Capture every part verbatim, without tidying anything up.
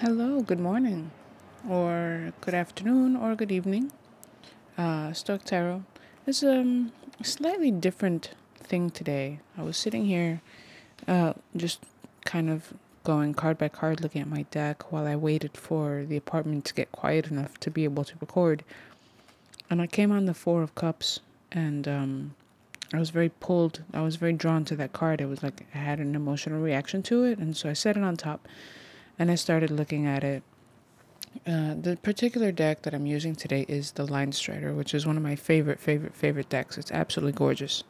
Hello, good morning, or good afternoon, or good evening. Uh, Stoic Tarot. It's um, a slightly different thing today. I was sitting here uh, just kind of going card by card, looking at my deck while I waited for the apartment to get quiet enough to be able to record. And I came on the Four of Cups, and um, I was very pulled. I was very drawn to that card. It was like I had an emotional reaction to it, and so I set it on top. And I started looking at it. Uh, the particular deck that I'm using today is the Line Strider, which is one of my favorite, favorite, favorite decks. It's absolutely gorgeous.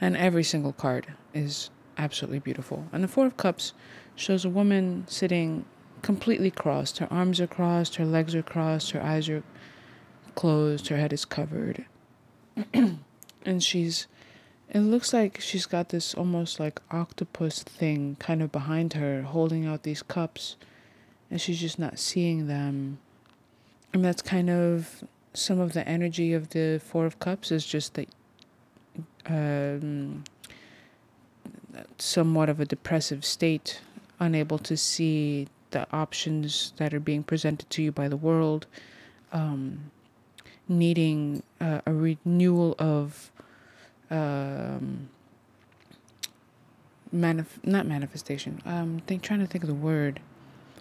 And every single card is absolutely beautiful. And the Four of Cups shows a woman sitting completely crossed. Her arms are crossed, her legs are crossed, her eyes are closed, her head is covered. And she's, it looks like she's got this almost like octopus thing kind of behind her, holding out these cups, and she's just not seeing them. And that's kind of some of the energy of the Four of Cups, is just that um, somewhat of a depressive state, unable to see the options that are being presented to you by the world, um, needing uh, a renewal of Um, manif- not manifestation. Um, think trying to think of the word,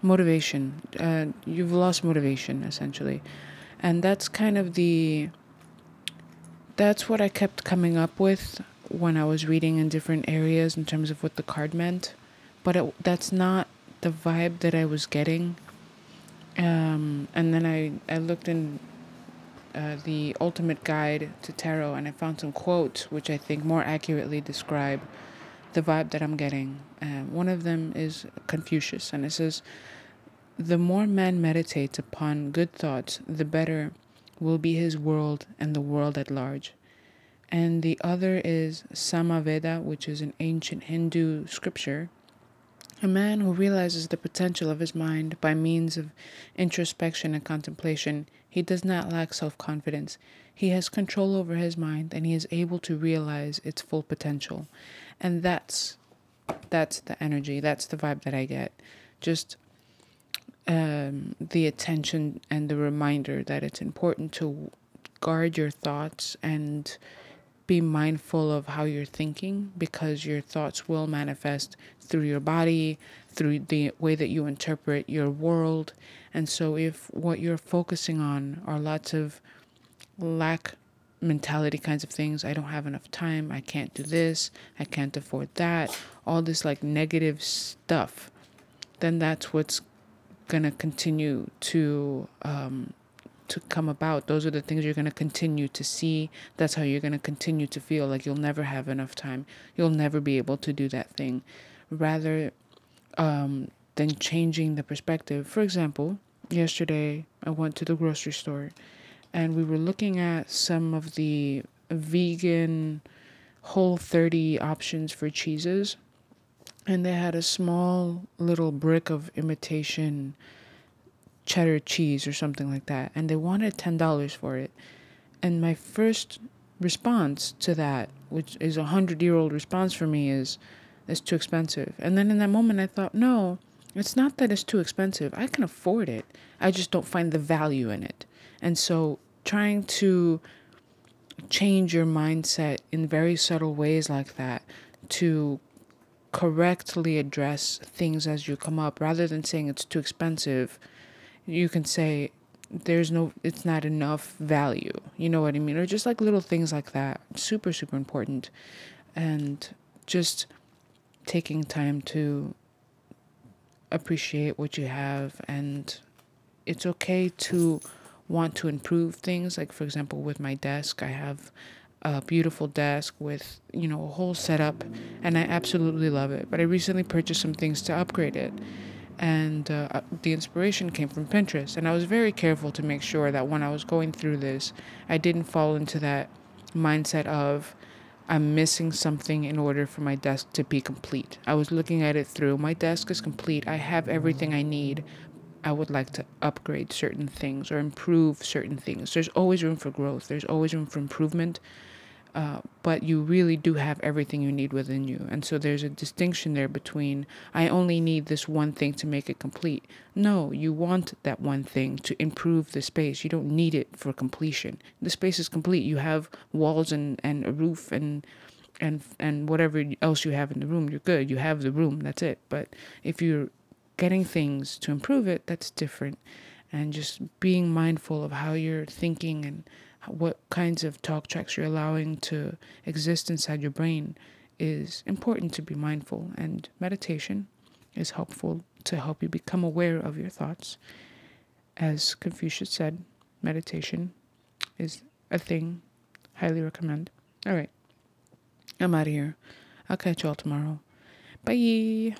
motivation. Uh, you've lost motivation essentially, and that's kind of the. That's what I kept coming up with when I was reading in different areas in terms of what the card meant, but it, that's not the vibe that I was getting. Um, and then I I looked in. Uh, the Ultimate Guide to Tarot, and I found some quotes which I think more accurately describe the vibe that I'm getting. Um, one of them is Confucius, and it says, "The more man meditates upon good thoughts, the better will be his world and the world at large." And the other is Samaveda, which is an ancient Hindu scripture. "A man who realizes the potential of his mind by means of introspection and contemplation, he does not lack self-confidence. He has control over his mind, and he is able to realize its full potential." And that's that's the energy. That's the vibe that I get. Just um, the attention and the reminder that it's important to guard your thoughts and be mindful of how you're thinking, because your thoughts will manifest through your body, through the way that you interpret your world. And so if what you're focusing on are lots of lack mentality kinds of things, I don't have enough time, I can't do this, I can't afford that, all this like negative stuff, then that's what's going to continue to um to come about. Those are the things you're going to continue to see. That's how you're going to continue to feel like you'll never have enough time, you'll never be able to do that thing, rather um than changing the perspective. For example, yesterday I went to the grocery store and we were looking at some of the vegan Whole thirty options for cheeses, and they had a small little brick of imitation cheddar cheese or something like that, and they wanted ten dollars for it. And my first response to that, which is a hundred year old response for me, is it's too expensive. And then in that moment I thought, no, it's not that it's too expensive, I can afford it, I just don't find the value in it. And so trying to change your mindset in very subtle ways like that to correctly address things as you come up, rather than saying it's too expensive, you can say there's no, it's not enough value. You know what I mean? Or just like little things like that. Super, super important. And just taking time to appreciate what you have. And it's okay to want to improve things. Like, for example, with my desk, I have a beautiful desk with, you know, a whole setup, and I absolutely love it. But I recently purchased some things to upgrade it. And uh, the inspiration came from Pinterest, and I was very careful to make sure that when I was going through this, I didn't fall into that mindset of I'm missing something in order for my desk to be complete. I was looking at it through, my desk is complete, I have everything I need, I would like to upgrade certain things or improve certain things. There's always room for growth, there's always room for improvement. uh, but you really do have everything you need within you. And so there's a distinction there between, I only need this one thing to make it complete. No, you want that one thing to improve the space. You don't need it for completion. The space is complete. You have walls and, and a roof and and and whatever else you have in the room. You're good. You have the room. That's it. But if you're getting things to improve it, that's different. And just being mindful of how you're thinking and what kinds of talk tracks you're allowing to exist inside your brain is important to be mindful. And meditation is helpful to help you become aware of your thoughts. As Confucius said, meditation is a thing. Highly recommend. All right. I'm out of here. I'll catch y'all tomorrow. Bye.